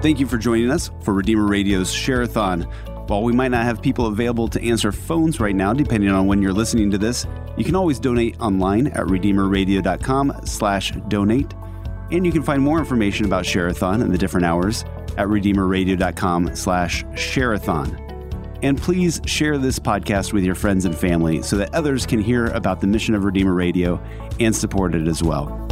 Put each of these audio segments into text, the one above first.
Thank you for joining us for Redeemer Radio's Share-a-thon. While we might not have people available to answer phones right now, depending on when you're listening to this, you can always donate online at redeemerradio.com/donate. And you can find more information about Share-a-thon and the different hours at redeemerradio.com/share-a-thon. And please share this podcast with your friends and family so that others can hear about the mission of Redeemer Radio and support it as well.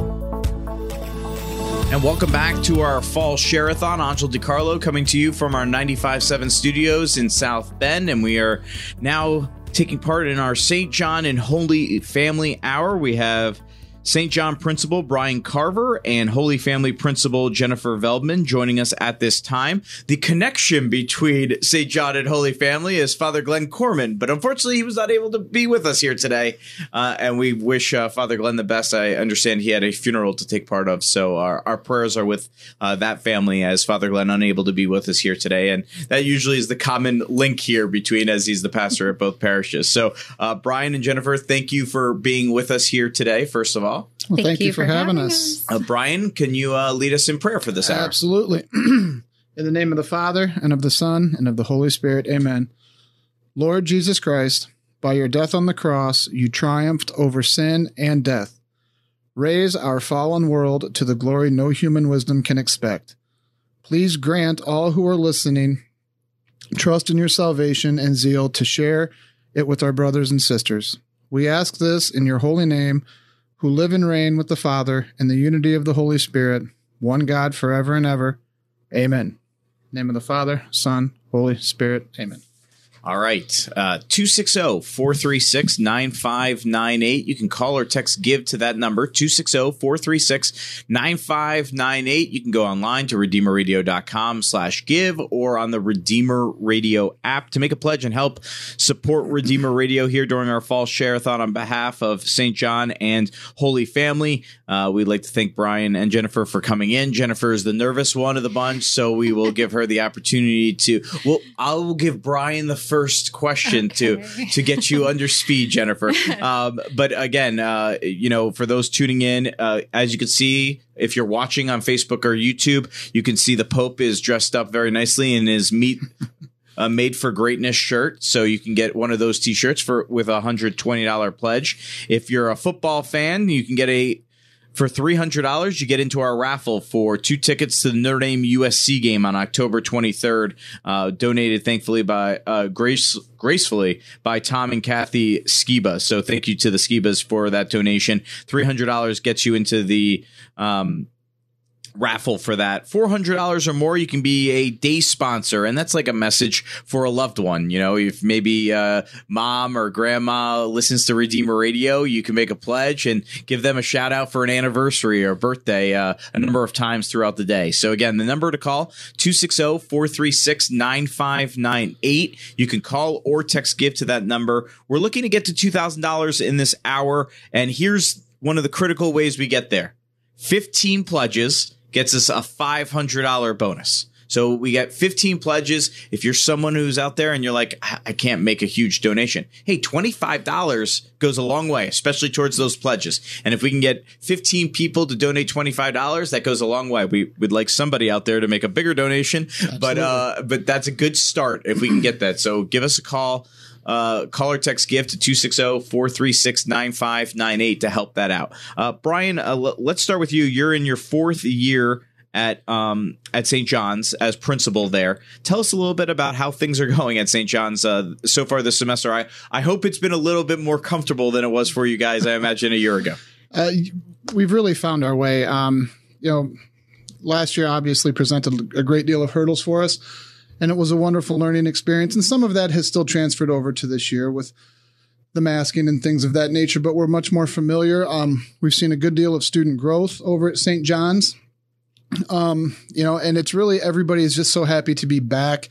And welcome back to our fall Share-a-thon. Angel DiCarlo coming to you from our 95.7 studios in South Bend. And we are now taking part in our St. John and Holy Family Hour. We have St. John Principal Brian Carver and Holy Family Principal Jennifer Veldman joining us at this time. The connection between St. John and Holy Family is Father Glenn Corman, but unfortunately he was not able to be with us here today. And we wish Father Glenn the best. I understand he had a funeral to take part of, so our prayers are with that family as Father Glenn unable to be with us here today. And that usually is the common link here between, as he's the pastor at both parishes. So Brian and Jennifer, thank you for being with us here today, first of all. Well, thank you for having us. Brian, can you lead us in prayer for this hour? Absolutely. In the name of the Father, and of the Son, and of the Holy Spirit, amen. Lord Jesus Christ, by your death on the cross, you triumphed over sin and death. Raise our fallen world to the glory no human wisdom can expect. Please grant all who are listening trust in your salvation and zeal to share it with our brothers and sisters. We ask this in your holy name, who live and reign with the Father in the unity of the Holy Spirit, one God forever and ever. Amen. In the name of the Father, Son, Holy Spirit. Amen. All right. 260-436-9598. You can call or text GIVE to that number, 260-436-9598. You can go online to redeemerradio.com/give or on the Redeemer Radio app to make a pledge and help support Redeemer Radio here during our fall Share-a-thon on behalf of St. John and Holy Family. We'd like to thank Brian and Jennifer for coming in. Jennifer is the nervous one of the bunch, so we will give her the opportunity to – well, I'll give Brian the first question to get you under speed, Jennifer. But again, you know, for those tuning in, as you can see, if you're watching on Facebook or YouTube, you can see the Pope is dressed up very nicely in his Made for Greatness shirt. So you can get one of those T-shirts with a $120 pledge. If you're a football fan, you can get for $300, you get into our raffle for 2 tickets to the Notre Dame USC game on October 23rd, donated thankfully by gracefully by Tom and Kathy Skiba. So thank you to the Skibas for that donation. $300 gets you into the raffle for that. $400 or more, you can be a day sponsor, and that's like a message for a loved one. You know, if maybe mom or grandma listens to Redeemer Radio, you can make a pledge and give them a shout out for an anniversary or birthday a number of times throughout the day. So again, the number to call, 260-436-9598. You can call or text GIVE to that number. We're looking to get to $2,000 in this hour, and here's one of the critical ways we get there. 15 pledges gets us a $500 bonus. So we get 15 pledges. If you're someone who's out there and you're like, I can't make a huge donation. Hey, $25 goes a long way, especially towards those pledges. And if we can get 15 people to donate $25, that goes a long way. We would like somebody out there to make a bigger donation, Absolutely. But that's a good start if we can get that. So give us a call. Call or text GIVE to 260-436-9598 to help that out. Brian, let's start with you. You're in your 4th year at St. John's as principal there. Tell us a little bit about how things are going at St. John's so far this semester. I hope it's been a little bit more comfortable than it was for you guys, I imagine, a year ago. We've really found our way. You know, last year obviously presented a great deal of hurdles for us. And it was a wonderful learning experience. And some of that has still transferred over to this year with the masking and things of that nature, but we're much more familiar. We've seen a good deal of student growth over at St. John's. You know, and it's really, everybody is just so happy to be back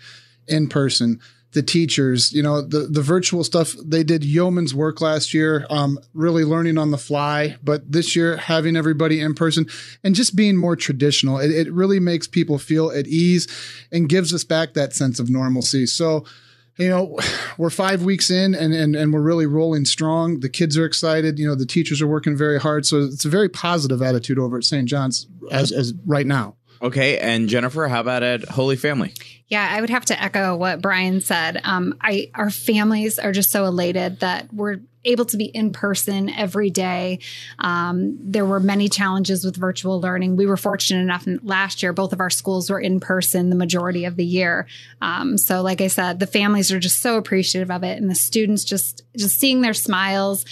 in person. The teachers, you know, the virtual stuff, they did yeoman's work last year, really learning on the fly. But this year, having everybody in person and just being more traditional, it really makes people feel at ease and gives us back that sense of normalcy. So, you know, we're 5 weeks in and we're really rolling strong. The kids are excited. You know, the teachers are working very hard. So it's a very positive attitude over at St. John's as right now. Okay. And Jennifer, how about at Holy Family? Yeah, I would have to echo what Brian said. Our families are just so elated that we're able to be in person every day. There were many challenges with virtual learning. We were fortunate enough last year, both of our schools were in person the majority of the year. So like I said, the families are just so appreciative of it. And the students just seeing their smiles,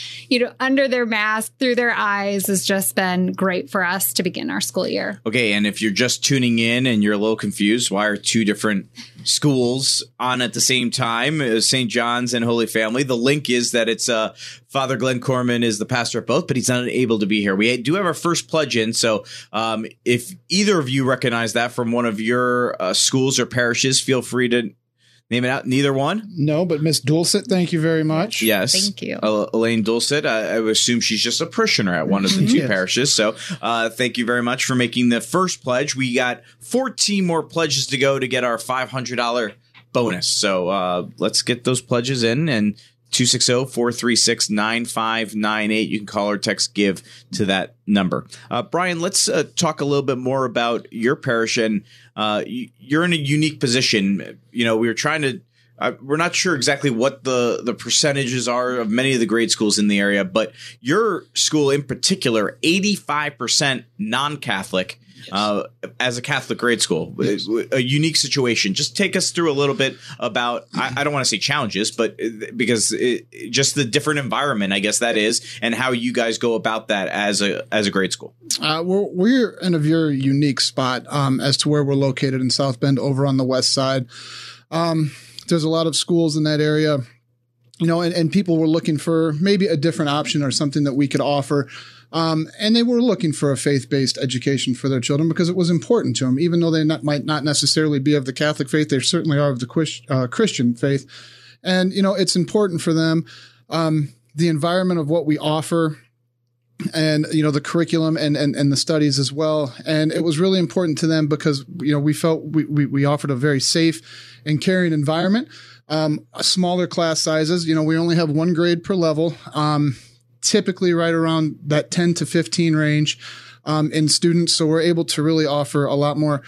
under their mask, through their eyes has just been great for us to begin our school year. Okay. And if you're just tuning in and you're a little confused, why are two different schools on at the same time, St. John's and Holy Family? The link is that it's Father Glenn Corman is the pastor of both, but he's not able to be here. We do have our first pledge in. So if either of you recognize that from one of your schools or parishes, feel free to name it out. Neither one? No, but Miss Dulcet, thank you very much. Yes. Thank you. Elaine Dulcet, I would assume she's just a parishioner at one of the two parishes. So thank you very much for making the first pledge. We got 14 more pledges to go to get our $500 bonus. So let's get those pledges in, and 260-436-9598. You can call or text GIVE to that number. Brian, let's talk a little bit more about your parish. And you're in a unique position. We were trying to we're not sure exactly what the percentages are of many of the grade schools in the area, but your school in particular, 85% non-Catholic. Yes. As a Catholic grade school, yes. A unique situation. Just take us through a little bit about, I don't want to say challenges, but because just the different environment, I guess that is, and how you guys go about that as a grade school. We're in a very unique spot as to where we're located in South Bend over on the west side. There's a lot of schools in that area, and people were looking for maybe a different option or something that we could offer. And they were looking for a faith-based education for their children because it was important to them, even though they might not necessarily be of the Catholic faith. They certainly are of the Christian faith. And, it's important for them, the environment of what we offer and, the curriculum and the studies as well. And it was really important to them because, we felt we offered a very safe and caring environment, smaller class sizes. We only have one grade per level. Typically right around that 10 to 15 range in students. So we're able to really offer a lot more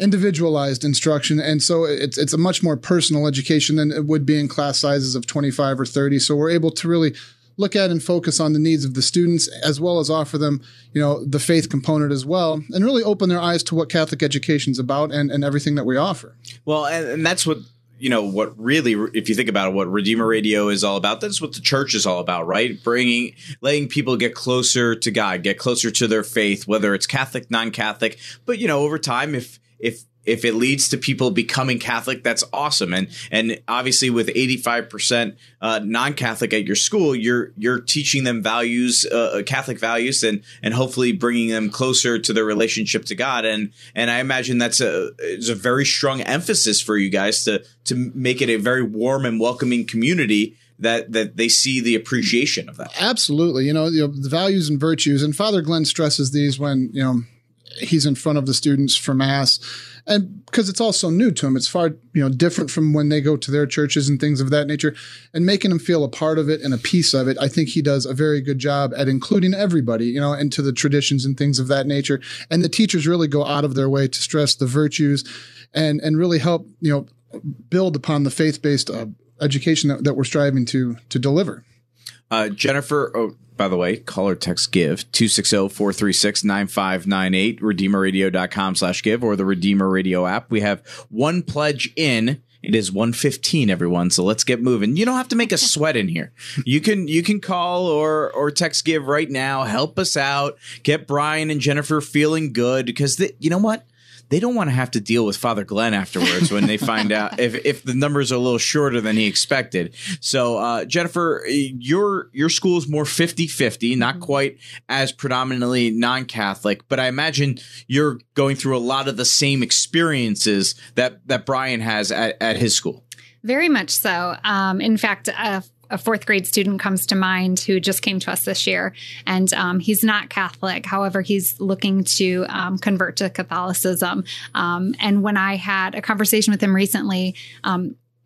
individualized instruction. And so it's a much more personal education than it would be in class sizes of 25 or 30. So we're able to really look at and focus on the needs of the students as well as offer them, the faith component as well, and really open their eyes to what Catholic education is about and everything that we offer. Well, and that's what what really, if you think about it, what Redeemer Radio is all about, that's what the church is all about, right? Letting people get closer to God, get closer to their faith, whether it's Catholic, non-Catholic. But, over time, if it leads to people becoming Catholic, that's awesome. And obviously with 85% non-Catholic at your school, you're teaching them values, Catholic values, and hopefully bringing them closer to their relationship to God. And I imagine that's a very strong emphasis for you guys to make it a very warm and welcoming community that they see the appreciation of that. Absolutely. The values and virtues, and Father Glenn stresses these when, he's in front of the students for Mass, and because it's all so new to him, it's far, different from when they go to their churches and things of that nature, and making them feel a part of it and a piece of it. I think he does a very good job at including everybody, into the traditions and things of that nature. And the teachers really go out of their way to stress the virtues and really help, build upon the faith-based education that we're striving to deliver. Jennifer, by the way, call or text GIVE 260-436-9598, redeemerradio.com/give, or the Redeemer Radio app. We have one pledge in. It is 1:15, everyone. So let's get moving. You don't have to make us sweat in here. You can call or text GIVE right now. Help us out. Get Brian and Jennifer feeling good, because you know what? They don't want to have to deal with Father Glenn afterwards when they find out if the numbers are a little shorter than he expected. So, Jennifer, your school is more 50-50, not quite as predominantly non-Catholic, but I imagine you're going through a lot of the same experiences that Brian has at his school. Very much so. In fact, a fourth grade student comes to mind who just came to us this year, and he's not Catholic. However, he's looking to convert to Catholicism. And when I had a conversation with him recently,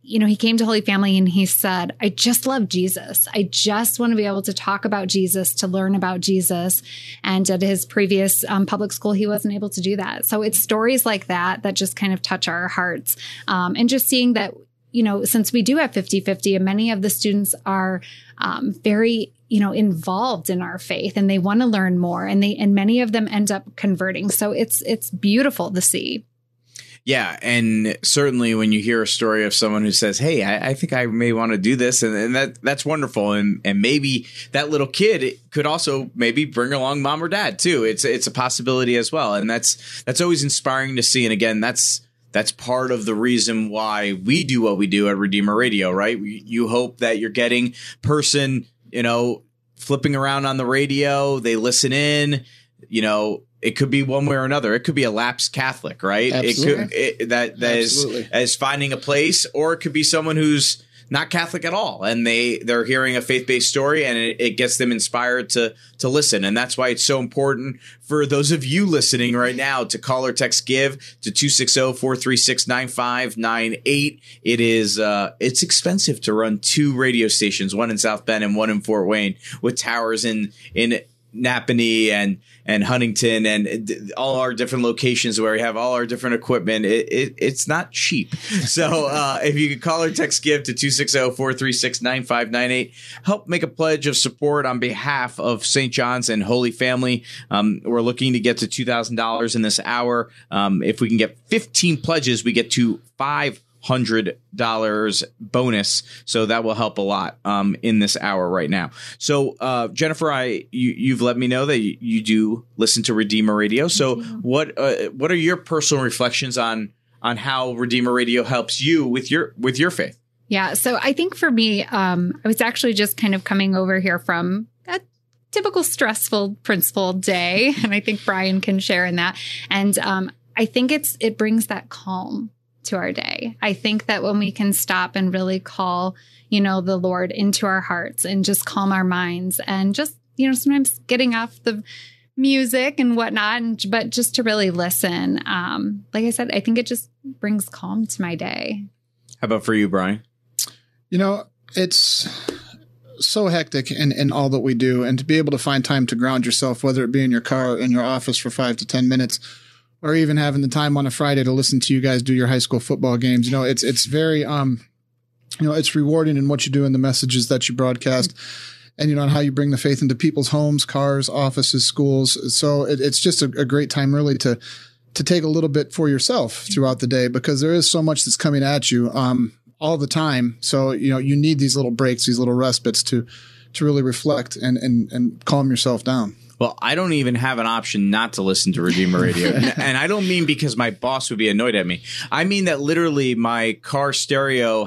you know, he came to Holy Family and he said, I just love Jesus. I just want to be able to talk about Jesus, to learn about Jesus. And at his previous public school, he wasn't able to do that. So it's stories like that that just kind of touch our hearts. And just seeing that, you know, since we do have 50-50 and many of the students are very, you know, involved in our faith and they want to learn more, and many of them end up converting. So it's beautiful to see. Yeah. And certainly when you hear a story of someone who says, hey, I think I may want to do this. And that's wonderful. And maybe that little kid could also maybe bring along mom or dad, too. It's a possibility as well. And that's always inspiring to see. And again, that's part of the reason why we do what we do at Redeemer Radio, right? You hope that you're getting person, you know, flipping around on the radio. They listen in, you know. It could be one way or another. It could be a lapsed Catholic, right? Absolutely. It could, that is finding a place, or it could be someone who's not Catholic at all, and they're hearing a faith-based story, and it gets them inspired to listen. And that's why it's so important for those of you listening right now to call or text GIVE to 260-436-9598. It is it's expensive to run two radio stations, one in South Bend and one in Fort Wayne, with towers in Napanee and Huntington and all our different locations where we have all our different equipment. It's not cheap. So if you could call or text GIVE to 260-436-9598, help make a pledge of support on behalf of St. John's and Holy Family. We're looking to get to $2,000 in this hour. If we can get 15 pledges, we get to $500 bonus, so that will help a lot in this hour right now. So Jennifer, you've let me know that you do listen to Redeemer Radio. So what are your personal reflections on how Redeemer Radio helps you with your faith? Yeah, so I think for me, I was actually just kind of coming over here from that typical stressful principal day, and I think Brian can share in that. And I think it brings that calm to our day. I think that when we can stop and really call, you know, the Lord into our hearts and just calm our minds, and just, you know, sometimes getting off the music and whatnot, but just to really listen. Like I said, I think it just brings calm to my day. How about for you, Brian? You know, it's so hectic in all that we do, and to be able to find time to ground yourself, whether it be in your car or in your office for 5 to 10 minutes, or even having the time on a Friday to listen to you guys do your high school football games. You know, it's very, you know, it's rewarding in what you do and the messages that you broadcast, and, you know, and how you bring the faith into people's homes, cars, offices, schools. So it's just a great time really to take a little bit for yourself throughout the day, because there is so much that's coming at you all the time. So, you know, you need these little breaks, these little respites to really reflect and calm yourself down. Well, I don't even have an option not to listen to Redeemer Radio. And I don't mean because my boss would be annoyed at me. I mean that literally my car stereo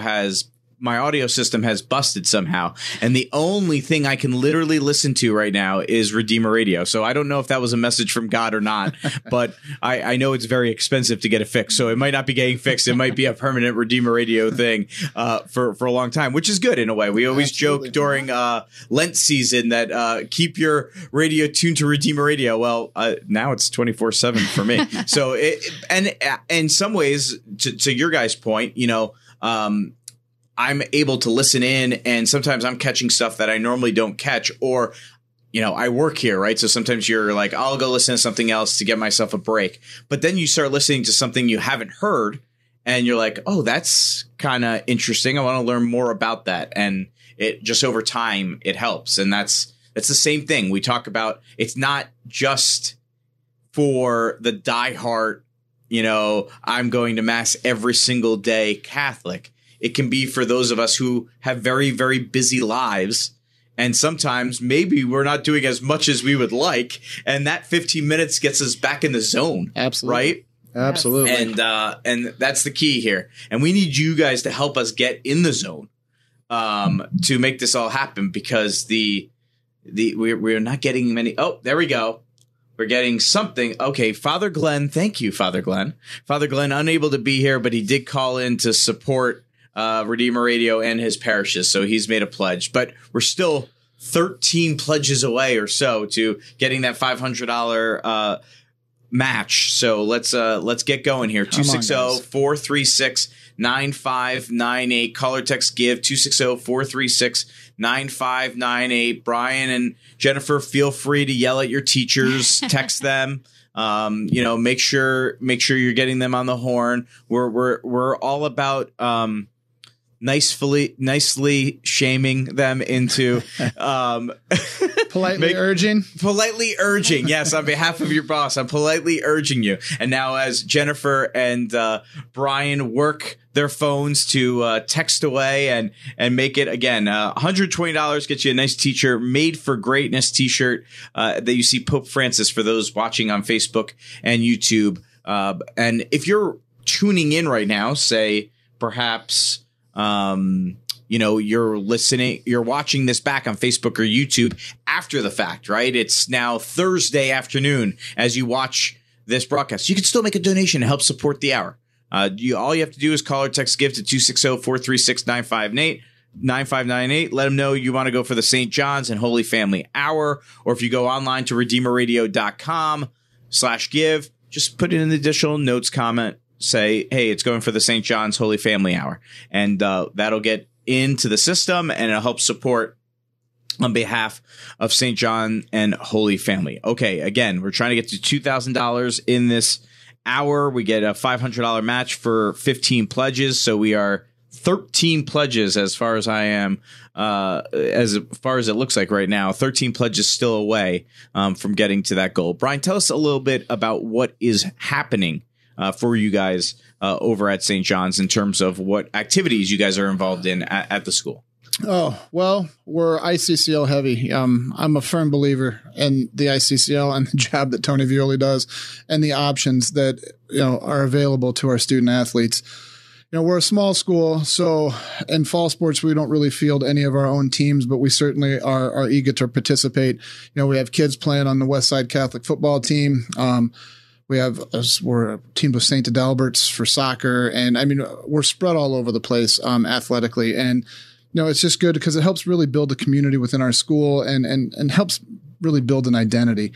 my audio system has busted somehow. And the only thing I can literally listen to right now is Redeemer Radio. So I don't know if that was a message from God or not, but I know it's very expensive to get it fixed. So it might not be getting fixed. It might be a permanent Redeemer Radio thing for a long time, which is good in a way. We always joke during Lent season that keep your radio tuned to Redeemer Radio. Well, now it's 24/7 for me. So and in some ways, to your guys' point, you know, I'm able to listen in, and sometimes I'm catching stuff that I normally don't catch, or, you know, I work here, right? So sometimes you're like, I'll go listen to something else to get myself a break. But then you start listening to something you haven't heard, and you're like, oh, that's kind of interesting. I want to learn more about that. And it just over time, it helps. And that's the same thing we talk about. It's not just for the diehard, you know, I'm going to mass every single day Catholic. It can be for those of us who have very, very busy lives, and sometimes maybe we're not doing as much as we would like, and that 15 minutes gets us back in the zone. Absolutely. Right? Absolutely. And that's the key here. And we need you guys to help us get in the zone to make this all happen, because we're not getting many. Oh, there we go. We're getting something. Okay, Father Glenn. Thank you, Father Glenn. Father Glenn, unable to be here, but he did call in to support Redeemer Radio and his parishes. So he's made a pledge, but we're still 13 pledges away or so to getting that $500 match. So let's get going here. 260-436-9598. Caller text give 260-436-9598. Brian and Jennifer, feel free to yell at your teachers, text them. Make sure you're getting them on the horn. We're all about nicely shaming them into politely urging. Yes. On behalf of your boss, I'm politely urging you. And now as Jennifer and Brian work their phones to text away and make it again, $120 gets you a nice teacher made for greatness t-shirt that you see Pope Francis for those watching on Facebook and YouTube. And if you're tuning in right now, say perhaps, you're listening, you're watching this back on Facebook or YouTube after the fact, right? It's now Thursday afternoon as you watch this broadcast. You can still make a donation to help support the hour. All you have to do is call or text give to 260-436-9598. 9598. Let them know you want to go for the St. John's and Holy Family Hour. Or if you go online to redeemerradio.com/give, just put in an additional notes comment. Say, hey, it's going for the St. John's Holy Family Hour, and that'll get into the system, and it'll help support on behalf of St. John and Holy Family. Okay, again, we're trying to get to $2,000 in this hour. We get a $500 match for 15 pledges, so we are 13 pledges as far as it looks like right now. 13 pledges still away from getting to that goal. Brian, tell us a little bit about what is happening for you guys over at St. John's in terms of what activities you guys are involved in at the school. Oh, well, we're ICCL heavy. I'm a firm believer in the ICCL and the job that Tony Violi does and the options that, are available to our student athletes. We're a small school, so in fall sports, we don't really field any of our own teams, but we certainly are eager to participate. We have kids playing on the Westside Catholic football team. We're a team of St. Adalbert's for soccer, and we're spread all over the place athletically, and it's just good because it helps really build a community within our school and helps really build an identity.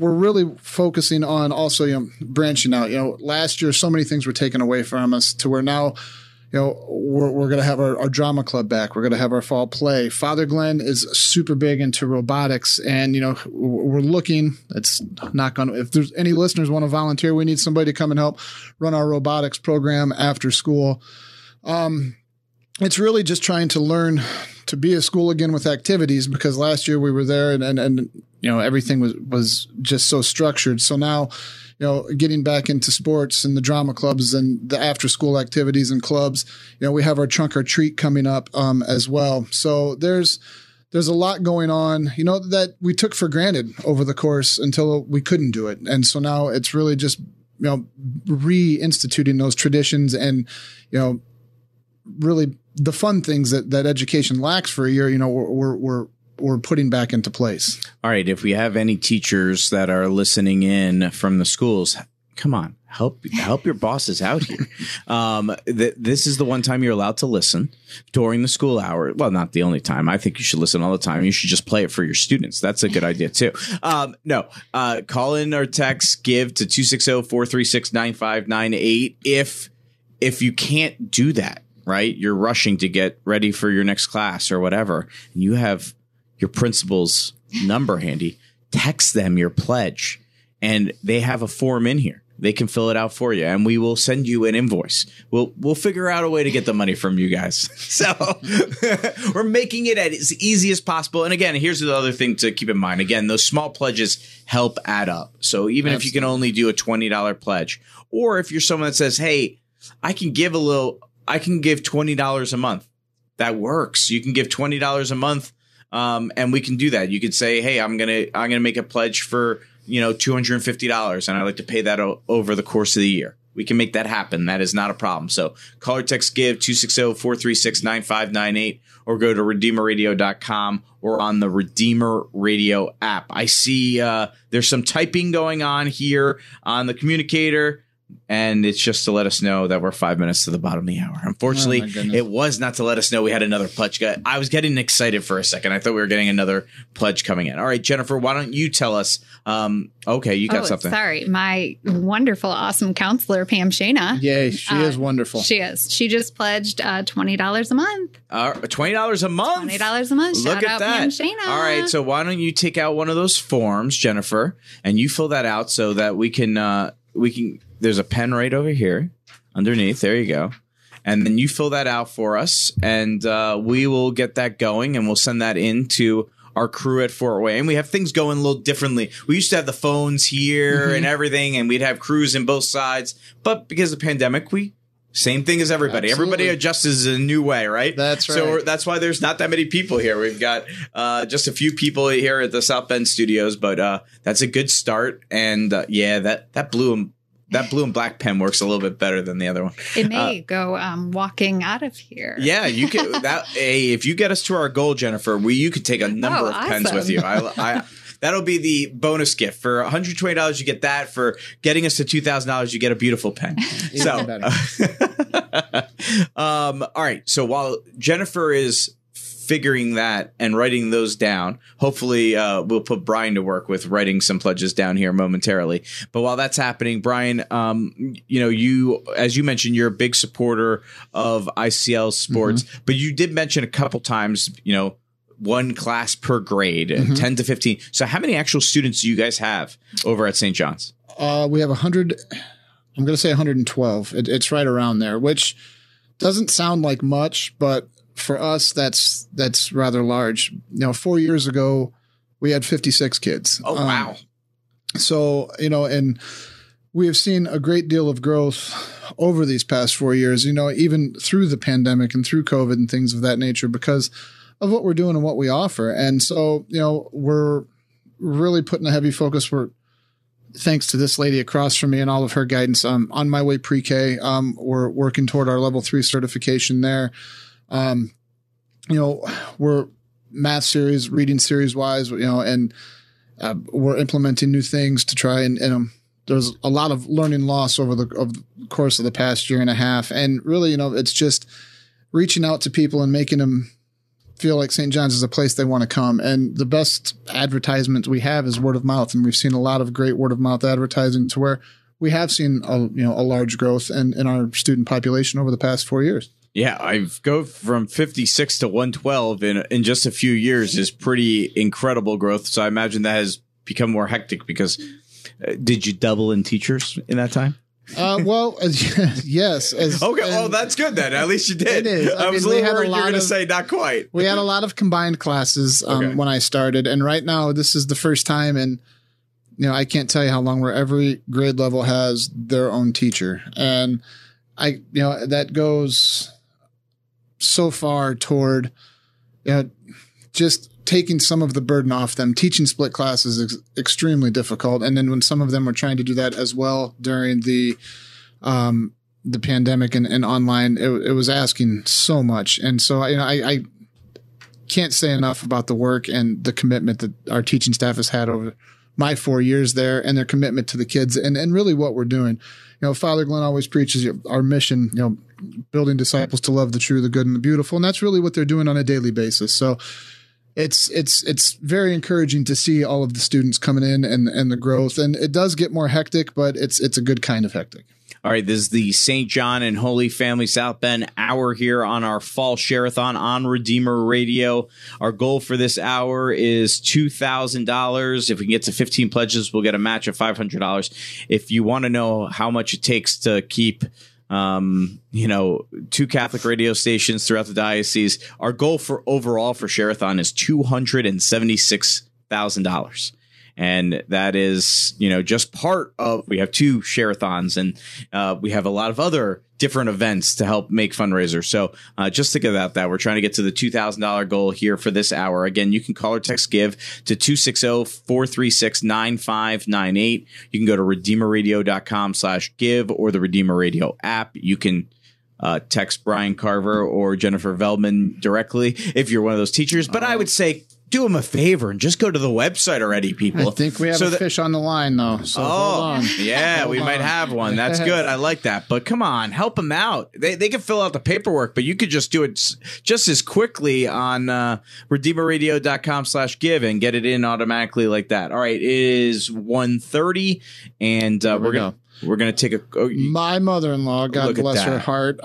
We're really focusing on also branching out. Last year so many things were taken away from us to where now. We're going to have our drama club back. We're going to have our fall play. Father Glenn is super big into robotics, and we're looking. It's not going. If there's any listeners want to volunteer, we need somebody to come and help run our robotics program after school. It's really just trying to learn to be a school again with activities, because last year we were there and everything was just so structured. So now, getting back into sports and the drama clubs and the after school activities and clubs, we have our trunk or treat coming up as well. So there's a lot going on, that we took for granted over the course until we couldn't do it. And so now it's really just, reinstituting those traditions and, really the fun things that education lacks for a year, we're putting back into place. All right. If we have any teachers that are listening in from the schools, come on, help your bosses out here. This is the one time you're allowed to listen during the school hour. Well, not the only time. I think you should listen all the time. You should just play it for your students. That's a good idea too. Call in or text give to 260-436-9598. If you can't do that, right, you're rushing to get ready for your next class or whatever, and you have your principal's number handy, text them your pledge, and they have a form in here. They can fill it out for you, and we will send you an invoice. We'll figure out a way to get the money from you guys. So we're making it as easy as possible. And again, here's the other thing to keep in mind. Again, those small pledges help add up. So even if you can only do a $20 pledge, or if you're someone that says, hey, I can give $20 a month. That works. You can give $20 a month, and we can do that. You could say, hey, I'm gonna make a pledge for $250, and I'd like to pay that over the course of the year. We can make that happen. That is not a problem. So call or text give 260-436-9598, or go to redeemerradio.com or on the Redeemer Radio app. I see there's some typing going on here on the communicator. And it's just to let us know that we're 5 minutes to the bottom of the hour. Unfortunately, it was not to let us know we had another pledge. I was getting excited for a second. I thought we were getting another pledge coming in. All right, Jennifer, why don't you tell us? You got something. Sorry. My wonderful, awesome counselor, Pam Shana. Yay, she is wonderful. She is. She just pledged $20 a month. $20 a month? $20 a month. Look at that. Pam Shana. All right, so why don't you take out one of those forms, Jennifer, and you fill that out so that we can. There's a pen right over here underneath. There you go. And then you fill that out for us, and we will get that going, and we'll send that in to our crew at Fort Wayne. We have things going a little differently. We used to have the phones here and everything, and we'd have crews in both sides. But because of the pandemic, same thing as everybody. Absolutely. Everybody adjusts in a new way, right? That's right. So that's why there's not that many people here. We've got just a few people here at the South Bend studios, but that's a good start. And that blew them. That blue and black pen works a little bit better than the other one. It may go walking out of here. Yeah, you could. If you get us to our goal, Jennifer, you could take a number of pens with you. That'll be the bonus gift. For $120, you get that. For getting us to $2,000, you get a beautiful pen. So, all right. So while Jennifer is figuring that and writing those down, hopefully we'll put Brian to work with writing some pledges down here momentarily. But while that's happening, Brian, as you mentioned, you're a big supporter of ICL sports, but you did mention a couple times, one class per grade and 10 to 15. So how many actual students do you guys have over at St. John's? We have 100. I'm going to say 112. It's right around there, which doesn't sound like much, but for us, that's rather large. 4 years ago, we had 56 kids. Oh, wow. So, and we have seen a great deal of growth over these past 4 years, even through the pandemic and through COVID and things of that nature, because of what we're doing and what we offer. And so, we're really putting a heavy focus. We're, thanks to this lady across from me and all of her guidance, on My Way Pre-K, we're working toward our level 3 certification there. We're math series, reading series wise, and we're implementing new things to try and there's a lot of learning loss over the course of the past year and a half. And really, it's just reaching out to people and making them feel like St. John's is a place they want to come. And the best advertisement we have is word of mouth. And we've seen a lot of great word of mouth advertising to where we have seen a large growth in our student population over the past 4 years. Yeah, I've go from 56 to 112 in just a few years is pretty incredible growth. So I imagine that has become more hectic because did you double in teachers in that time? Yes. Okay, well, that's good then. At least you did. It is. I was a little worried you were going to say not quite. We had a lot of combined classes when I started. And right now, this is the first time in, I can't tell you how long, where every grade level has their own teacher. And I, that goes so far toward just taking some of the burden off them. Teaching split class is extremely difficult. And then when some of them were trying to do that as well during the pandemic and online, it was asking so much. And so I can't say enough about the work and the commitment that our teaching staff has had over my 4 years there and their commitment to the kids and really what we're doing. Father Glenn always preaches our mission, building disciples to love the true, the good, and the beautiful. And that's really what they're doing on a daily basis. So it's very encouraging to see all of the students coming in and the growth. And it does get more hectic, but it's a good kind of hectic. All right, this is the St. John and Holy Family South Bend Hour here on our Fall Share-a-thon on Redeemer Radio. Our goal for this hour is $2,000. If we can get to 15 pledges, we'll get a match of $500. If you want to know how much it takes to keep two Catholic radio stations throughout the diocese, our goal for overall for Share-a-thon is $276,000. And that is, just part of, we have two share-a-thons and we have a lot of other different events to help make fundraisers. So just think about that. We're trying to get to the $2,000 goal here for this hour. Again, you can call or text give to 260-436-9598. You can go to redeemerradio.com/give or the Redeemer Radio app. You can text Brian Carver or Jennifer Veldman directly if you're one of those teachers. But I would say do them a favor and just go to the website already, people. I think we have a fish on the line, though. So hold on. Yeah, hold we on. Might have one. That's good. I like that. But come on, help them out. They can fill out the paperwork, but you could just do it just as quickly on RedeemerRadio.com/give and get it in automatically like that. All right, it is 1:30, and we're going to take a my mother-in-law, God bless her heart,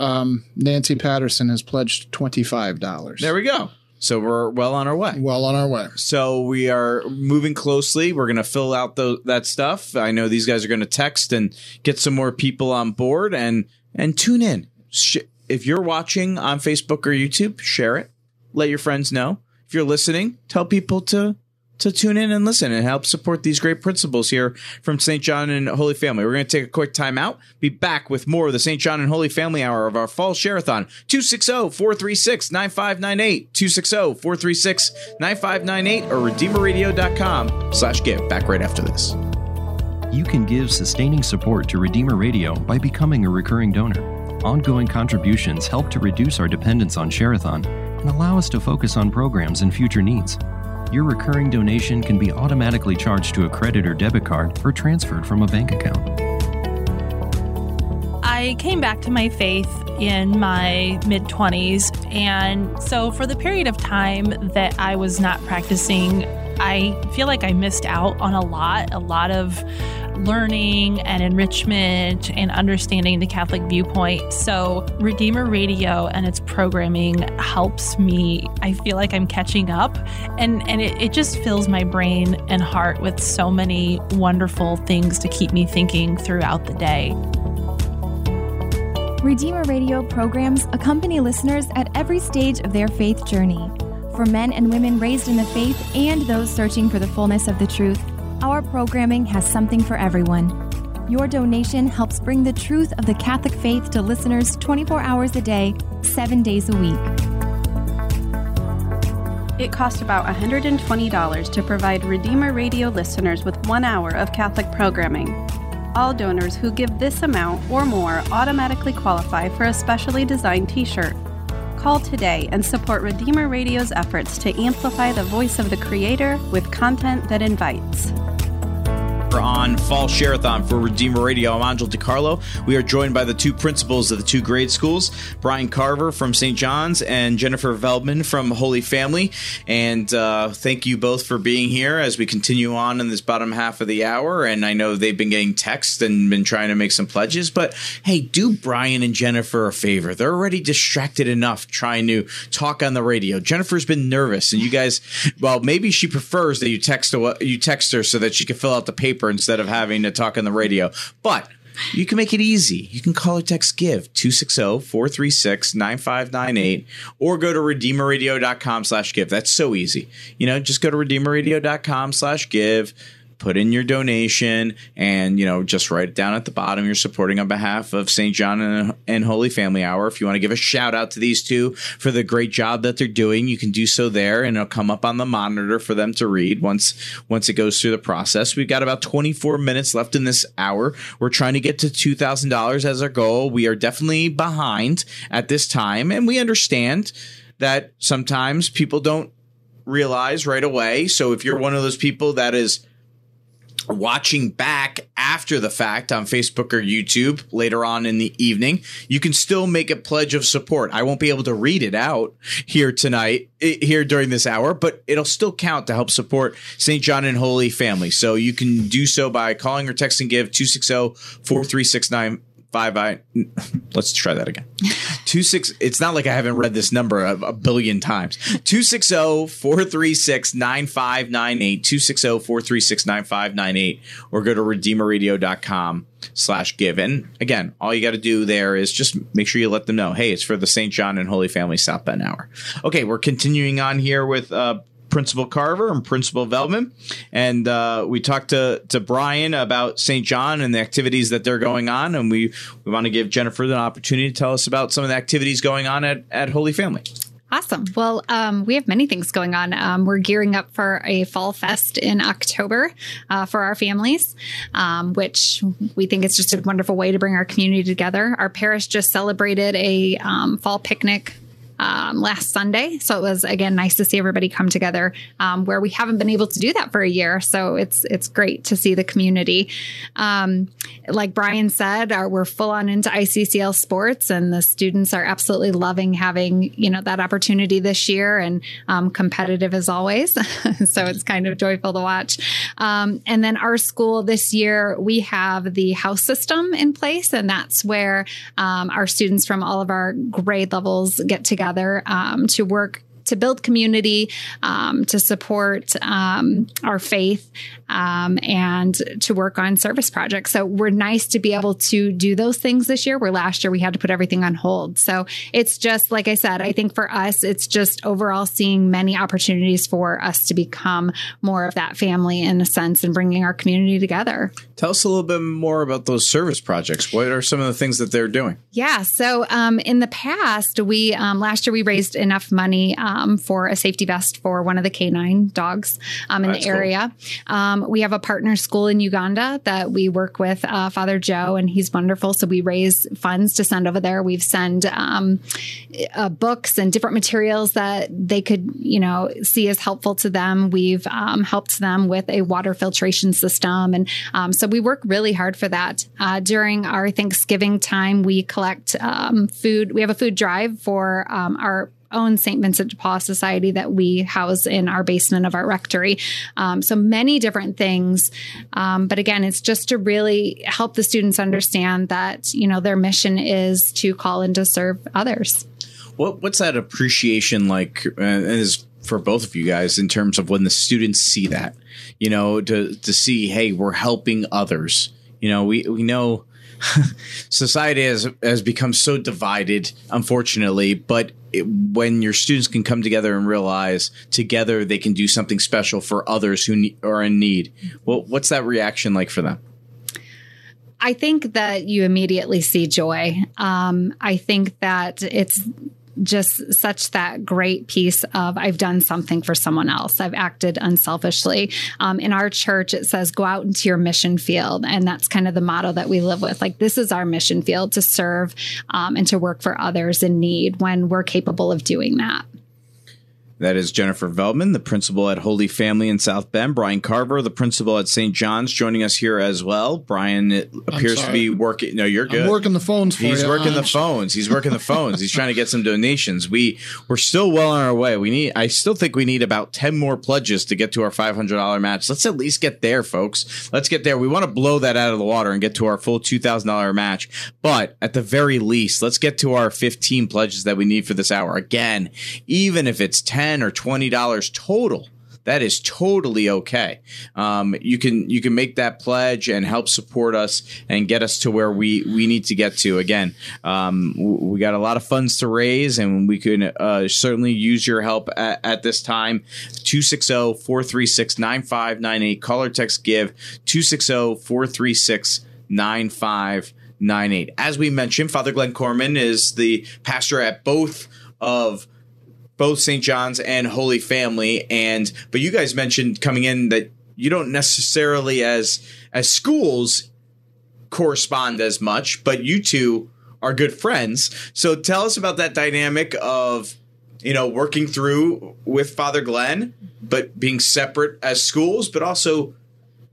Nancy Patterson has pledged $25. There we go. So we're well on our way. Well on our way. So we are moving closely. We're going to fill out that stuff. I know these guys are going to text and get some more people on board and tune in. If you're watching on Facebook or YouTube, share it. Let your friends know. If you're listening, tell people to tune in and listen and help support these great principles here from St. John and Holy Family. We're going to take a quick time out. Be back with more of the St. John and Holy Family Hour of our Fall Share-a-thon. 260-436-9598. 260-436-9598 or RedeemerRadio.com/give. Back right after this. You can give sustaining support to Redeemer Radio by becoming a recurring donor. Ongoing contributions help to reduce our dependence on Share-a-thon and allow us to focus on programs and future needs. Your recurring donation can be automatically charged to a credit or debit card or transferred from a bank account. I came back to my faith in my mid-20s, and so for the period of time that I was not practicing, I feel like I missed out on a lot of learning and enrichment and understanding the Catholic viewpoint. So Redeemer Radio and its programming helps me. I feel like I'm catching up, and it just fills my brain and heart with so many wonderful things to keep me thinking throughout the day. Redeemer Radio programs accompany listeners at every stage of their faith journey. For men and women raised in the faith and those searching for the fullness of the truth, our programming has something for everyone. Your donation helps bring the truth of the Catholic faith to listeners 24 hours a day, 7 days a week. It costs about $120 to provide Redeemer Radio listeners with 1 hour of Catholic programming. All donors who give this amount or more automatically qualify for a specially designed t-shirt. Call today and support Redeemer Radio's efforts to amplify the voice of the Creator with content that invites. On Fall Share-a-thon for Redeemer Radio, I'm Angel DiCarlo. We are joined by the two principals of the two grade schools, Brian Carver from St. John's and Jennifer Veldman from Holy Family. And thank you both for being here as we continue on in this bottom half of the hour. And I know they've been getting texts and been trying to make some pledges, but hey, do Brian and Jennifer a favor. They're already distracted enough trying to talk on the radio. Jennifer's been nervous, and you guys, well, maybe she prefers that you text her so that she can fill out the paper instead of having to talk on the radio. But you can make it easy. You can call or text GIVE 260-436-9598 or go to RedeemerRadio.com/give. That's so easy. You know, just go to RedeemerRadio.com/give, put in your donation, and, you know, just write it down at the bottom. You're supporting on behalf of St. John and Holy Family Hour. If you want to give a shout out to these two for the great job that they're doing, you can do so there, and it'll come up on the monitor for them to read once it goes through the process. We've got about 24 minutes left in this hour. We're trying to get to $2,000 as our goal. We are definitely behind at this time, and we understand that sometimes people don't realize right away. So if you're one of those people that is watching back after the fact on Facebook or YouTube later on in the evening, you can still make a pledge of support. I won't be able to read it out here tonight, here during this hour, but it'll still count to help support St. John and Holy Family. So you can do so by calling or texting GIVE 260-436-9598. Let's try that again. It's not like I haven't read this number a billion times. 260-436-9598. 260-436-9598. Or go to RedeemerRadio.com/give. And again, all you got to do there is just make sure you let them know, hey, it's for the St. John and Holy Family South Bend Hour. Okay, we're continuing on here with Principal Carver and Principal Veldman. And we talked to Brian about St. John and the activities that they're going on. And we want to give Jennifer the opportunity to tell us about some of the activities going on at Holy Family. Awesome. Well, we have many things going on. We're gearing up for a fall fest in October for our families, which we think is just a wonderful way to bring our community together. Our parish just celebrated a fall picnic last Sunday. So it was, again, nice to see everybody come together where we haven't been able to do that for a year. So it's great to see the community. Like Brian said, we're full on into ICCL sports, and the students are absolutely loving having, that opportunity this year, and competitive as always. So it's kind of joyful to watch. And then our school this year, we have the house system in place, and that's where our students from all of our grade levels get together to work, to build community, to support our faith, and to work on service projects. So we're nice to be able to do those things this year, where last year we had to put everything on hold. So it's just, like I said, I think for us, it's just overall seeing many opportunities for us to become more of that family in a sense, and bringing our community together. Tell us a little bit more about those service projects. What are some of the things that they're doing? Yeah. So in the past, last year we raised enough money for a safety vest for one of the canine dogs in the area. Cool. We have a partner school in Uganda that we work with, Father Joe, and he's wonderful. So we raise funds to send over there. We've sent books and different materials that they could, see as helpful to them. We've helped them with a water filtration system. And so we work really hard for that. During our Thanksgiving time, we collect food. We have a food drive for our own St. Vincent de Paul Society that we house in our basement of our rectory. So many different things. But again, it's just to really help the students understand that, their mission is to call and to serve others. What's that appreciation like is for both of you guys in terms of when the students see that, to see, hey, we're helping others. We know society has become so divided, unfortunately, but when your students can come together and realize together they can do something special for others who are in need, what's that reaction like for them? I think that you immediately see joy. I think that it's just such that great piece of, I've done something for someone else. I've acted unselfishly. In our church, it says, go out into your mission field. And that's kind of the motto that we live with. Like, this is our mission field, to serve and to work for others in need when we're capable of doing that. That is Jennifer Veldman, the principal at Holy Family in South Bend. Brian Carver, the principal at St. John's, joining us here as well. Brian appears to be working. No, you're good. I'm working the phones for you. He's working the phones. He's working the phones. He's trying to get some donations. We're still well on our way. I still think we need about 10 more pledges to get to our $500 match. Let's at least get there, folks. Let's get there. We want to blow that out of the water and get to our full $2,000 match. But at the very least, let's get to our 15 pledges that we need for this hour. Again, even if it's 10 or $20 total, that is totally okay. You can make that pledge and help support us and get us to where we need to get to. Again, we got a lot of funds to raise, and we can certainly use your help at this time. 260-436-9598. Call or text GIVE 260-436-9598. As we mentioned, Father Glenn Corman is the pastor at both St. John's and Holy Family, but you guys mentioned coming in that you don't necessarily as schools correspond as much, but you two are good friends. So tell us about that dynamic of working through with Father Glenn, but being separate as schools, but also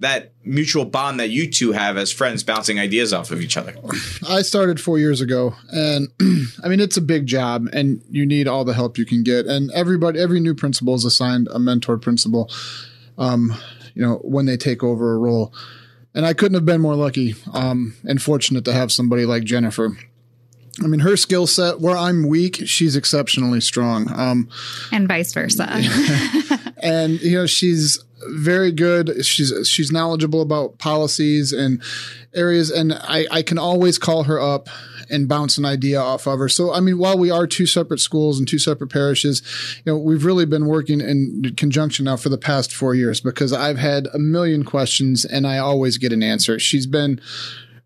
that mutual bond that you two have as friends, bouncing ideas off of each other. I started 4 years ago, and it's a big job, and you need all the help you can get. And every new principal is assigned a mentor principal, when they take over a role. And I couldn't have been more lucky and fortunate to have somebody like Jennifer. Her skill set, where I'm weak, she's exceptionally strong. And vice versa. And, she's very good. She's knowledgeable about policies and areas. And I can always call her up and bounce an idea off of her. So, while we are two separate schools and two separate parishes, we've really been working in conjunction now for the past 4 years, because I've had a million questions and I always get an answer. She's been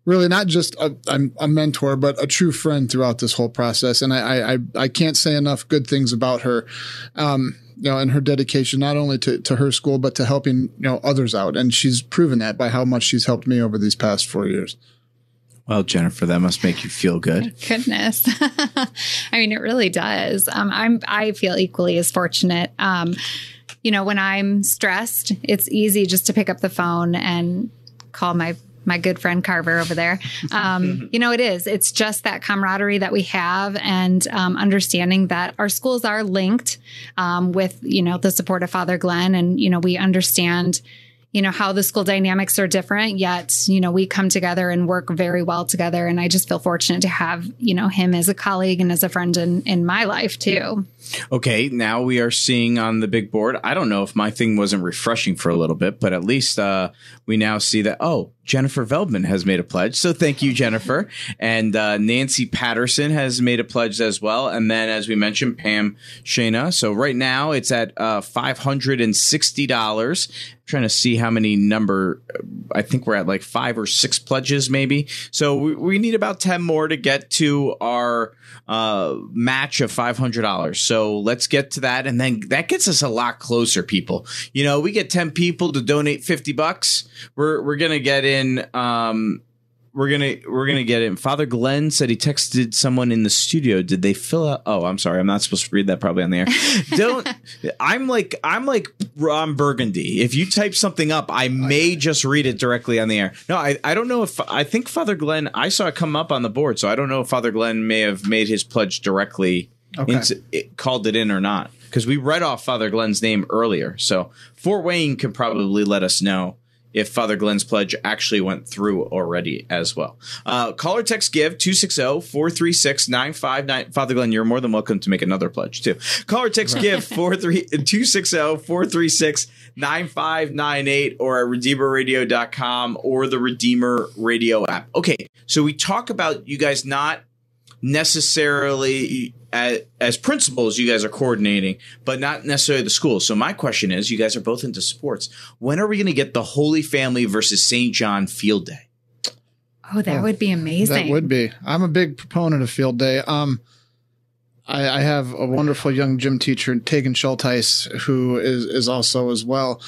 really not just a mentor, but a true friend throughout this whole process. And I can't say enough good things about her, and her dedication not only to her school, but to helping others out. And she's proven that by how much she's helped me over these past 4 years. Well, Jennifer, that must make you feel good. Goodness. I mean, it really does. I feel equally as fortunate. You know, when I'm stressed, it's easy just to pick up the phone and call my good friend Carver over there. You know, it is. It's just that camaraderie that we have, and understanding that our schools are linked with, you know, the support of Father Glenn. And, you know, we understand, you know, how the school dynamics are different, yet, you know, we come together and work very well together. And I just feel fortunate to have, you know, him as a colleague and as a friend in my life, too. Okay, now we are seeing on the big board. I don't know if my thing wasn't refreshing for a little bit, but at least we now see that, oh, Jennifer Veldman has made a pledge. So thank you, Jennifer. And Nancy Patterson has made a pledge as well. And then, as we mentioned, Pam Shana. So right now it's at $560. I'm trying to see how many number. I think we're at like 5 or 6 pledges maybe. So we need about 10 more to get to our match of $500. So let's get to that. And then that gets us a lot closer, people. You know, we get 10 people to donate $50. We're going to get in. We're gonna get in. Father Glenn said he texted someone in the studio. Did they fill out? Oh, I'm sorry. I'm not supposed to read that probably on the air. Don't. I'm like Ron Burgundy. If you type something up, I may just read it directly on the air. No, I don't know if I think Father Glenn. I saw it come up on the board, so I don't know if Father Glenn may have made his pledge directly. Okay. Called it in or not, because we read off Father Glenn's name earlier. So Fort Wayne can probably let us know if Father Glenn's pledge actually went through already as well. Call or text GIVE 260-436-959. Father Glenn, you're more than welcome to make another pledge too. Call or text GIVE 260-436-9598 or at RedeemerRadio.com or the Redeemer Radio app. Okay, so we talk about you guys not necessarily as principals, you guys are coordinating, but not necessarily the school. So my question is, you guys are both into sports. When are we going to get the Holy Family versus St. John field day? Oh, that would be amazing. That would be. I'm a big proponent of field day. I have a wonderful young gym teacher, Tegan Schulteis, who is also as well.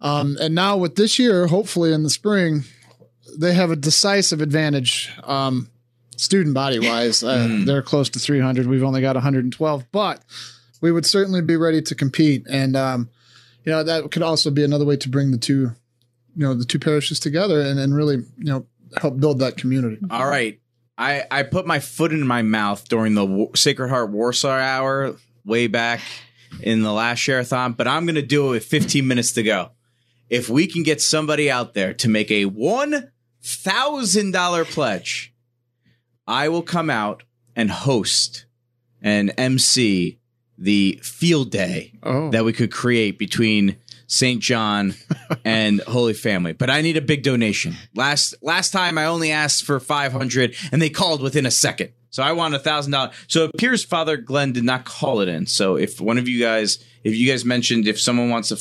And now with this year, hopefully in the spring, they have a decisive advantage. Student body wise, they're close to 300. We've only got 112, but we would certainly be ready to compete. And, you know, that could also be another way to bring the two parishes together and really, you know, help build that community. All right. I put my foot in my mouth during the Sacred Heart Warsaw Hour way back in the last share-a-thon, but I'm going to do it with 15 minutes to go. If we can get somebody out there to make a $1,000 pledge, I will come out and host and MC the field day that we could create between St. John and Holy Family. But I need a big donation. Last time I only asked for 500 and they called within a second. So I want $1,000. So it appears Father Glenn did not call it in. So if one of you guys, mentioned, if someone wants to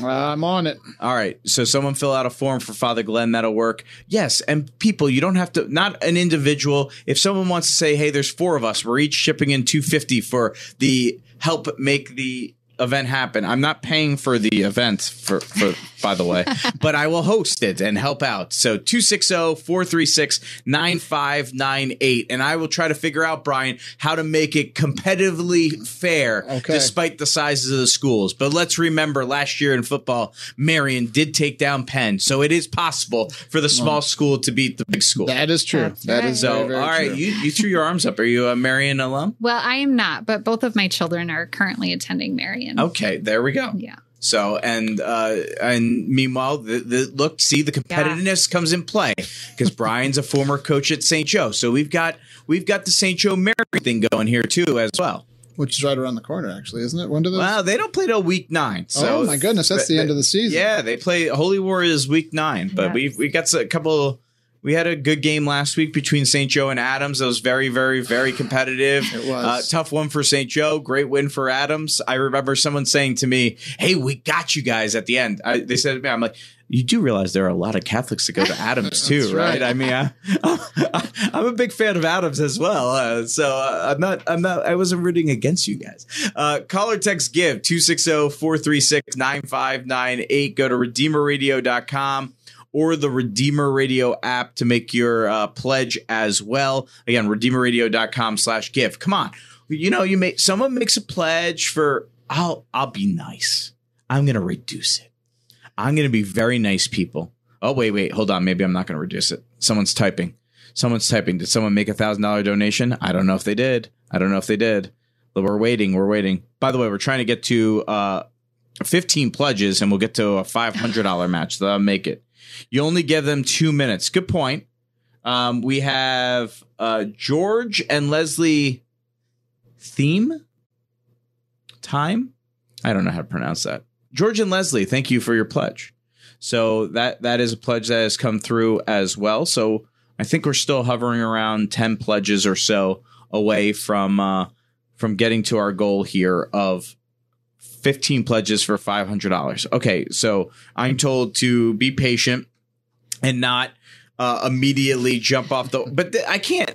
I'm on it. All right. So someone fill out a form for Father Glenn. That'll work. Yes. And people, you don't have to, not an individual. If someone wants to say, hey, there's 4 of us, we're each shipping in $250 for the help make the event happen. I'm not paying for the event for by the way, but I will host it and help out. So 260-436-9598. And I will try to figure out, Brian, how to make it competitively fair despite the sizes of the schools. But let's remember last year in football, Marion did take down Penn. So it is possible for the small school to beat the big school. That is true. That is so very, very all right. True. You threw your arms up. Are you a Marion alum? Well, I am not, but both of my children are currently attending Marion. Okay, there we go. Yeah. So, and meanwhile, the competitiveness comes in play because Brian's a former coach at St. Joe. So we've got the St. Joe Mary thing going here too as well. Which is right around the corner, actually, isn't it? When do they? Well, they don't play till week 9. So oh my goodness, that's the end of the season. Yeah, they play Holy Warriors week 9, but we got a couple. We had a good game last week between St. Joe and Adams. That was very, very, very competitive. It was. Tough one for St. Joe. Great win for Adams. I remember someone saying to me, hey, we got you guys at the end. They said to me, I'm like, you do realize there are a lot of Catholics that go to Adams too, right? I mean, I'm a big fan of Adams as well. I wasn't rooting against you guys. Call or text GIVE 260-436-9598. Go to RedeemerRadio.com. or the Redeemer Radio app to make your pledge as well. Again, redeemerradio.com/give. Come on. You know, you make someone makes a pledge for I'll be nice. I'm going to reduce it. I'm going to be very nice people. Oh, wait. Hold on. Maybe I'm not going to reduce it. Someone's typing. Did someone make $1,000 donation? I don't know if they did. But we're waiting. By the way, we're trying to get to 15 pledges and we'll get to a $500 match. That'll make it. You only give them 2 minutes. Good point. We have George and Leslie theme time. I don't know how to pronounce that. George and Leslie, thank you for your pledge. So that is a pledge that has come through as well. So I think we're still hovering around 10 pledges or so away from getting to our goal here of 15 pledges for $500. Okay, so I'm told to be patient and not immediately jump off the. But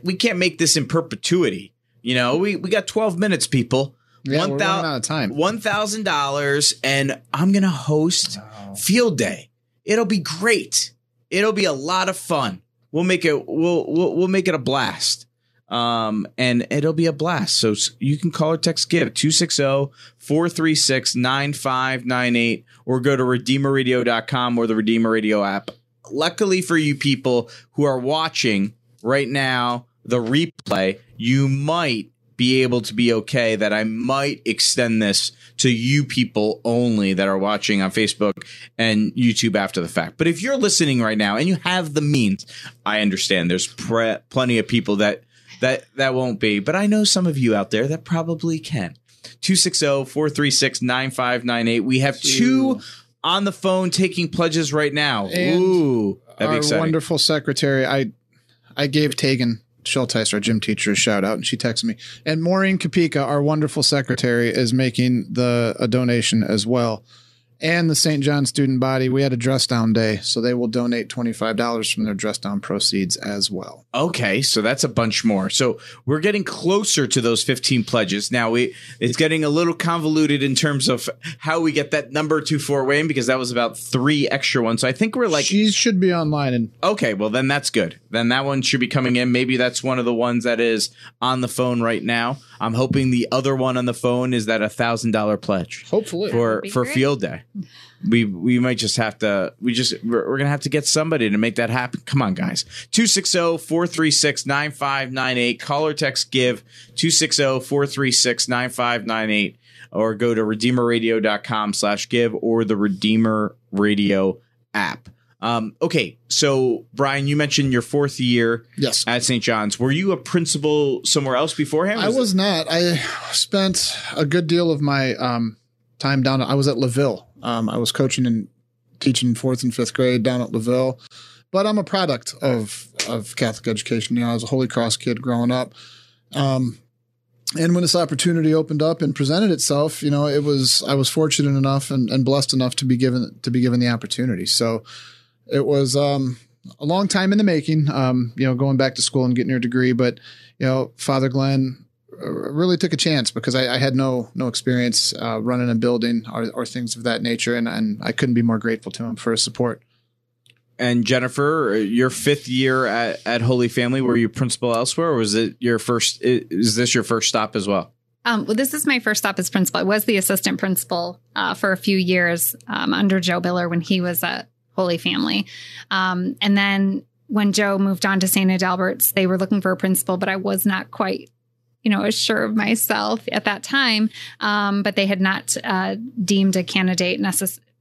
we can't make this in perpetuity. You know, we got 12 minutes, people. Yeah, we're running out of time. $1,000, and I'm going to host Field Day. It'll be great. It'll be a lot of fun. We'll make it a blast. And it'll be a blast. So you can call or text GIVE 260-436-9598 or go to redeemerradio.com or the Redeemer Radio app. Luckily for you people who are watching right now, the replay, you might be able to be okay that I might extend this to you people only that are watching on Facebook and YouTube after the fact. But if you're listening right now and you have the means, I understand there's plenty of people that won't be. But I know some of you out there that probably can. 260-436-9598. We have two on the phone taking pledges right now. And ooh, that'd be exciting. Our wonderful secretary, I gave Tegan Schulteis, our gym teacher, a shout out, and she texted me. And Maureen Kapika, our wonderful secretary, is making a donation as well. And the St. John student body, we had a dress down day, so they will donate $25 from their dress down proceeds as well. Okay, so that's a bunch more. So we're getting closer to those 15 pledges. Now, it's getting a little convoluted in terms of how we get that number to Fort Wayne, because that was about 3 extra ones. So I think we're like... She should be online. Okay, well, then that's good. Then that one should be coming in. Maybe that's one of the ones that is on the phone right now. I'm hoping the other one on the phone is that $1,000 pledge. Hopefully. For Field Day. We might just have to we're gonna have to get somebody to make that happen. Come on, guys. 260-436-9598. Call or text GIVE 260-436-9598 or go to redeemerradio.com/give or the Redeemer Radio app. Okay, so Brian, you mentioned your fourth year at St. John's. Were you a principal somewhere else beforehand? I was not. I spent a good deal of my time down. I was at LaVille. I was coaching and teaching 4th and 5th grade down at LaVille. But I'm a product of Catholic education. You know, I was a Holy Cross kid growing up. And when this opportunity opened up and presented itself, you know, I was fortunate enough and blessed enough to be given the opportunity. So it was a long time in the making. You know, going back to school and getting your degree, but you know, Father Glenn really took a chance because I had no experience running a building or things of that nature, and I couldn't be more grateful to him for his support. And Jennifer, your fifth year at Holy Family, were you principal elsewhere, or was it your first? Is this your first stop as well? Well, this is my first stop as principal. I was the assistant principal for a few years under Joe Biller when he was at Holy Family, and then when Joe moved on to St. Adalbert's, they were looking for a principal, but I was not quite, you know, sure of myself at that time. But they had not deemed a candidate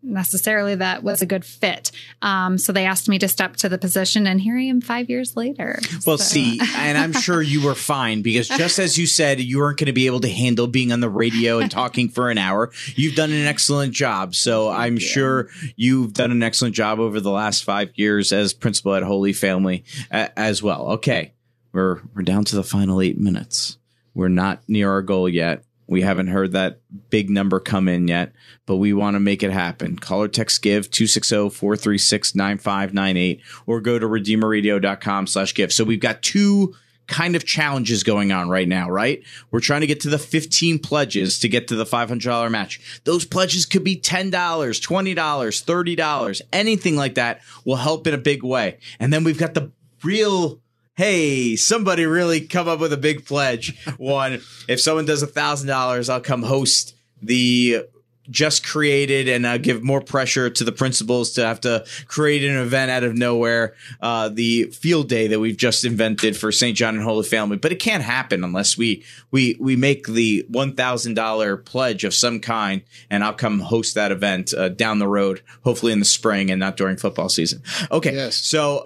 necessarily that was a good fit. So they asked me to step to the position, and here I am 5 years later. Well, see, and I'm sure you were fine, because just as you said, you weren't going to be able to handle being on the radio and talking for an hour. You've done an excellent job. So I'm sure you've done an excellent job over the last 5 years as principal at Holy Family as well. Okay. We're down to the final 8 minutes. We're not near our goal yet. We haven't heard that big number come in yet, but we want to make it happen. Call or text GIVE 260-436-9598 or go to redeemerradio.com/give. So we've got two kind of challenges going on right now, right? We're trying to get to the 15 pledges to get to the $500 match. Those pledges could be $10, $20, $30, anything like that will help in a big way. And then we've got the real, hey, somebody really come up with a big pledge one. If someone does $1,000, I'll come host the just created and give more pressure to the principals to have to create an event out of nowhere, the field day that we've just invented for St. John and Holy Family. But it can't happen unless we make the $1,000 pledge of some kind, and I'll come host that event down the road, hopefully in the spring and not during football season. Okay, yes. So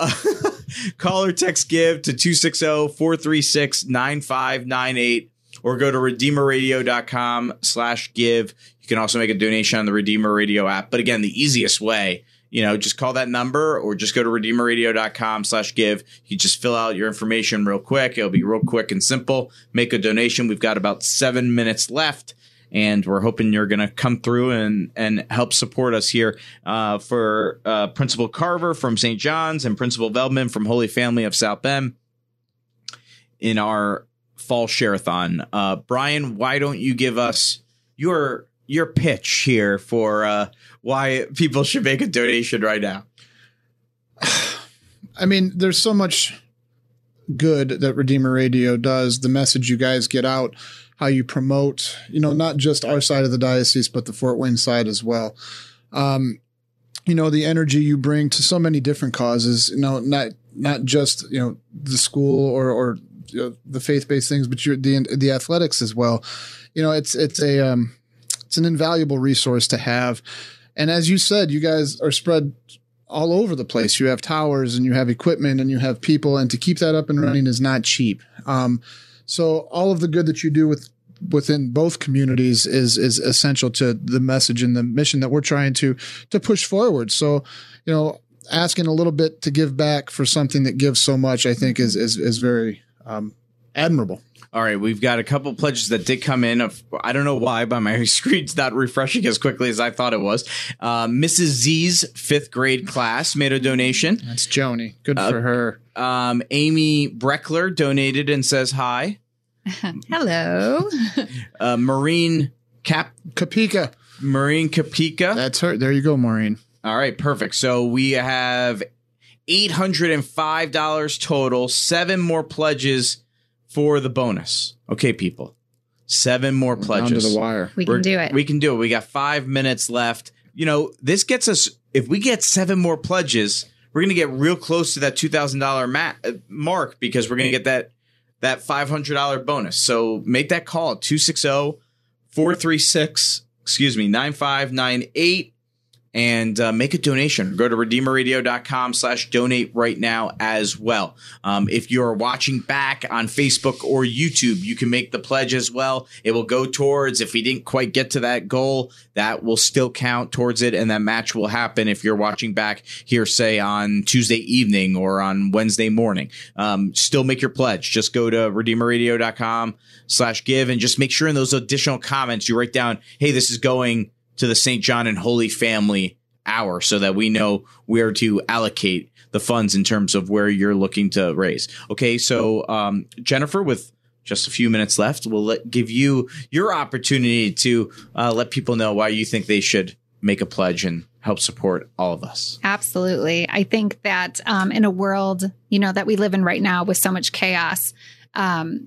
call or text give to 260-436-9598 or go to redeemerradio.com/give. You can also make a donation on the Redeemer Radio app. But again, the easiest way, you know, just call that number or just go to redeemerradio.com/give. You just fill out your information real quick. It'll be real quick and simple. Make a donation. We've got about 7 minutes left, and we're hoping you're going to come through and help support us here for Principal Carver from St. John's and Principal Veldman from Holy Family of South Bend in our fall share-a-thon. Brian, why don't you give us your pitch here for why people should make a donation right now? I mean, there's so much good that Redeemer Radio does, the message you guys get out, how you promote, you know, not just our side of the diocese, but the Fort Wayne side as well. You know, the energy you bring to so many different causes, you know, not just, you know, the school or the faith-based things, but the athletics as well. You know, it's an invaluable resource to have. And as you said, you guys are spread all over the place. You have towers and you have equipment and you have people, and to keep that up and running is not cheap. So all of the good that you do within both communities is essential to the message and the mission that we're trying to push forward. So, you know, asking a little bit to give back for something that gives so much, I think is very, admirable. All right, we've got a couple pledges that did come in. I don't know why, but my screen's not refreshing as quickly as I thought it was. Mrs. Z's fifth grade class made a donation. That's Joni. Good for her. Amy Breckler donated and says hi. Hello. Maureen Kapika. Maureen Kapika. That's her. There you go, Maureen. All right, perfect. So we have $805 total, 7 more pledges for the bonus. Okay, people. 7 more pledges. Down to the wire. We can do it. We got 5 minutes left. You know, this gets us, if we get 7 more pledges, we're going to get real close to that $2,000 mark, because we're going to get that $500 bonus. So make that call at 260-436-9598. And make a donation. Go to redeemerradio.com/donate right now as well. If you're watching back on Facebook or YouTube, you can make the pledge as well. It will go towards, if we didn't quite get to that goal, that will still count towards it. And that match will happen if you're watching back here, say on Tuesday evening or on Wednesday morning. Still make your pledge. Just go to redeemerradio.com/give and just make sure in those additional comments you write down, hey, this is going to the St. John and Holy Family hour, so that we know where to allocate the funds in terms of where you're looking to raise. Okay, so Jennifer, with just a few minutes left, we'll give you your opportunity to let people know why you think they should make a pledge and help support all of us. Absolutely. I think that in a world, you know, that we live in right now with so much chaos,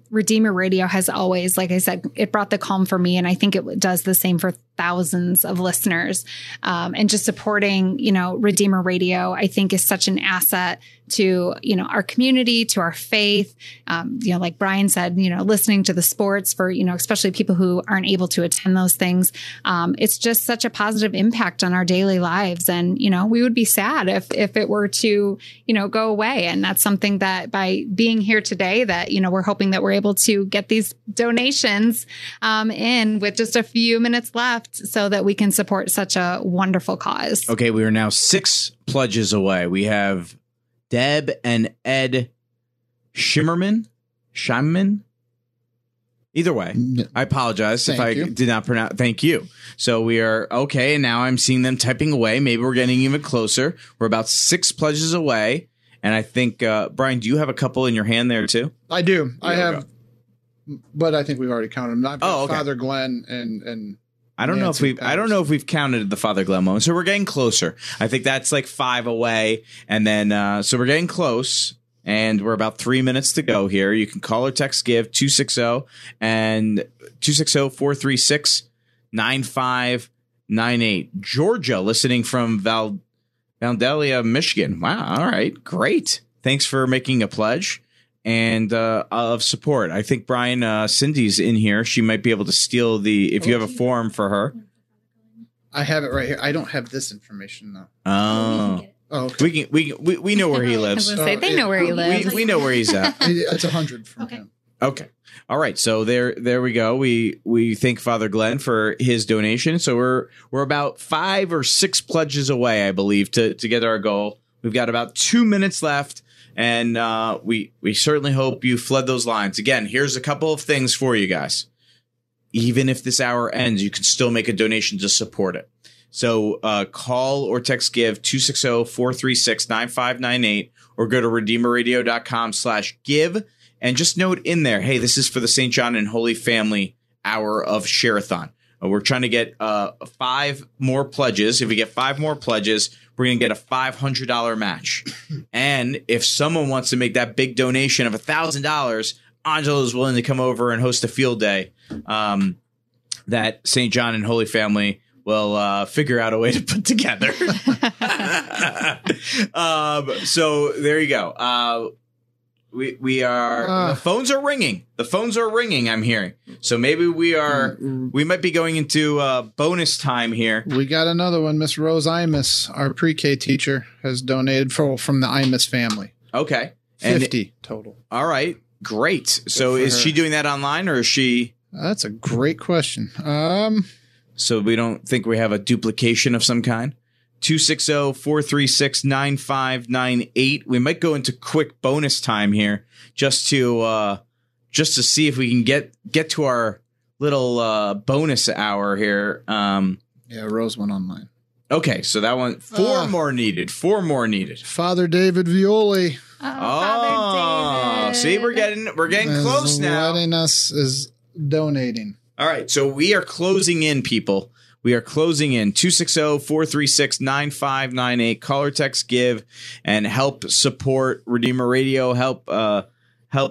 Redeemer Radio has always, like I said, it brought the calm for me. And I think it does the same for thousands of listeners. And just supporting, you know, Redeemer Radio, I think, is such an asset to, you know, our community, to our faith. You know, like Brian said, you know, listening to the sports for, you know, especially people who aren't able to attend those things. It's just such a positive impact on our daily lives. And, you know, we would be sad if it were to, you know, go away. And that's something that by being here today that, you know, we're hoping that we're able to get these donations in with just a few minutes left so that we can support such a wonderful cause. Okay, we are now 6 pledges away. We have Deb and Ed Shimmerman. Either way, I apologize did not pronounce. Thank you. So we are okay. And now I'm seeing them typing away. Maybe we're getting even closer. We're about 6 pledges away. And I think, Brian, do you have a couple in your hand there too? I do. I have, but I think we've already counted them. Oh, okay. Father Glenn and I don't know if we've Patterson. I don't know if we've counted the Father Glenn moment. So we're getting closer. I think that's like 5 away. And then so we're getting close. And we're about 3 minutes to go here. You can call or text GIVE 260 and 260-436-9598. Georgia listening from Vandalia, Michigan. Wow. All right. Great. Thanks for making a pledge and of support. I think, Brian, Cindy's in here. She might be able to steal the if you have a form for her. I have it right here. I don't have this information, though. Oh. Oh, okay. We know where he lives. They know where he lives. We know where he's at. It's 100 from him. Okay. All right. So there we go. We thank Father Glenn for his donation. So we're about 5 or 6 pledges away, I believe, to get our goal. We've got about 2 minutes left, and we certainly hope you fled those lines. Again, here's a couple of things for you guys. Even if this hour ends, you can still make a donation to support it. So call or text GIVE 260-436-9598 or go to redeemerradio.com/give and just note in there, hey, this is for the St. John and Holy Family Hour of Share-a-thon. We're trying to get 5 more pledges. If we get 5 more pledges, we're going to get a $500 match. And if someone wants to make that big donation of $1,000, Angela is willing to come over and host a field day that St. John and Holy Family we'll figure out a way to put together. So there you go. We are the phones are ringing. The phones are ringing. I'm hearing. So maybe we might be going into bonus time here. We got another one. Miss Rose Imus, our pre-K teacher, has donated from the Imus family. Okay, 50 total. All right, great. Good. So is she doing that online or is she? That's a great question. So we don't think we have a duplication of some kind. 260-436-9598. We might go into quick bonus time here just to see if we can get to our little bonus hour here. Yeah, Rose went online. Okay, so that one four more needed. Father David Violi. Father David. See, we're getting close now. Letting us is donating. All right, so we are closing in, people. We are closing in. 260-436-9598. Call or text GIVE and help support Redeemer Radio. Help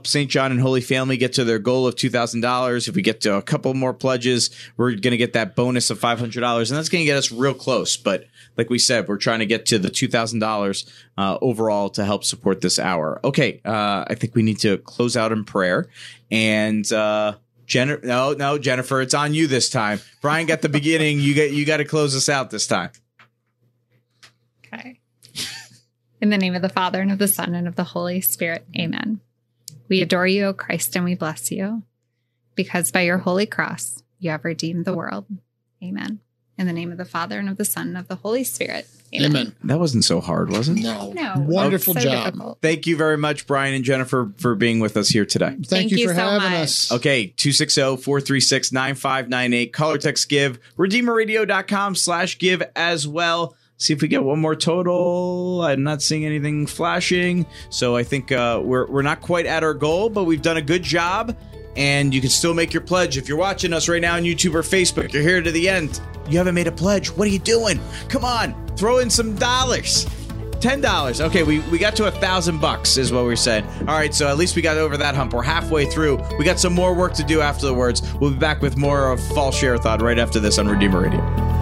St. John and Holy Family get to their goal of $2,000. If we get to a couple more pledges, we're going to get that bonus of $500, and that's going to get us real close. But like we said, we're trying to get to the $2,000 overall to help support this hour. Okay, I think we need to close out in prayer, and Jennifer, it's on you this time. Brian got the beginning. You got to close us out this time. Okay. In the name of the Father, and of the Son, and of the Holy Spirit, amen. We adore you, O Christ, and we bless you, because by your holy cross you have redeemed the world. Amen. In the name of the Father, and of the Son, and of the Holy Spirit, amen. That wasn't so hard, was it? No. Wonderful job. Difficult. Thank you very much, Brian and Jennifer, for being with us here today. Thank you for having us. Okay, 260-436-9598. Call or text GIVE. RedeemerRadio.com/give as well. See if we get one more total. I'm not seeing anything flashing. So I think we're not quite at our goal, but we've done a good job. And you can still make your pledge. If you're watching us right now on YouTube or Facebook, you're here to the end. You haven't made a pledge. What are you doing? Come on, throw in some dollars. $10. Okay, we got to $1,000 is what we said. All right, so at least we got over that hump. We're halfway through. We got some more work to do afterwards. We'll be back with more of Fall Share-a-thon right after this on Redeemer Radio.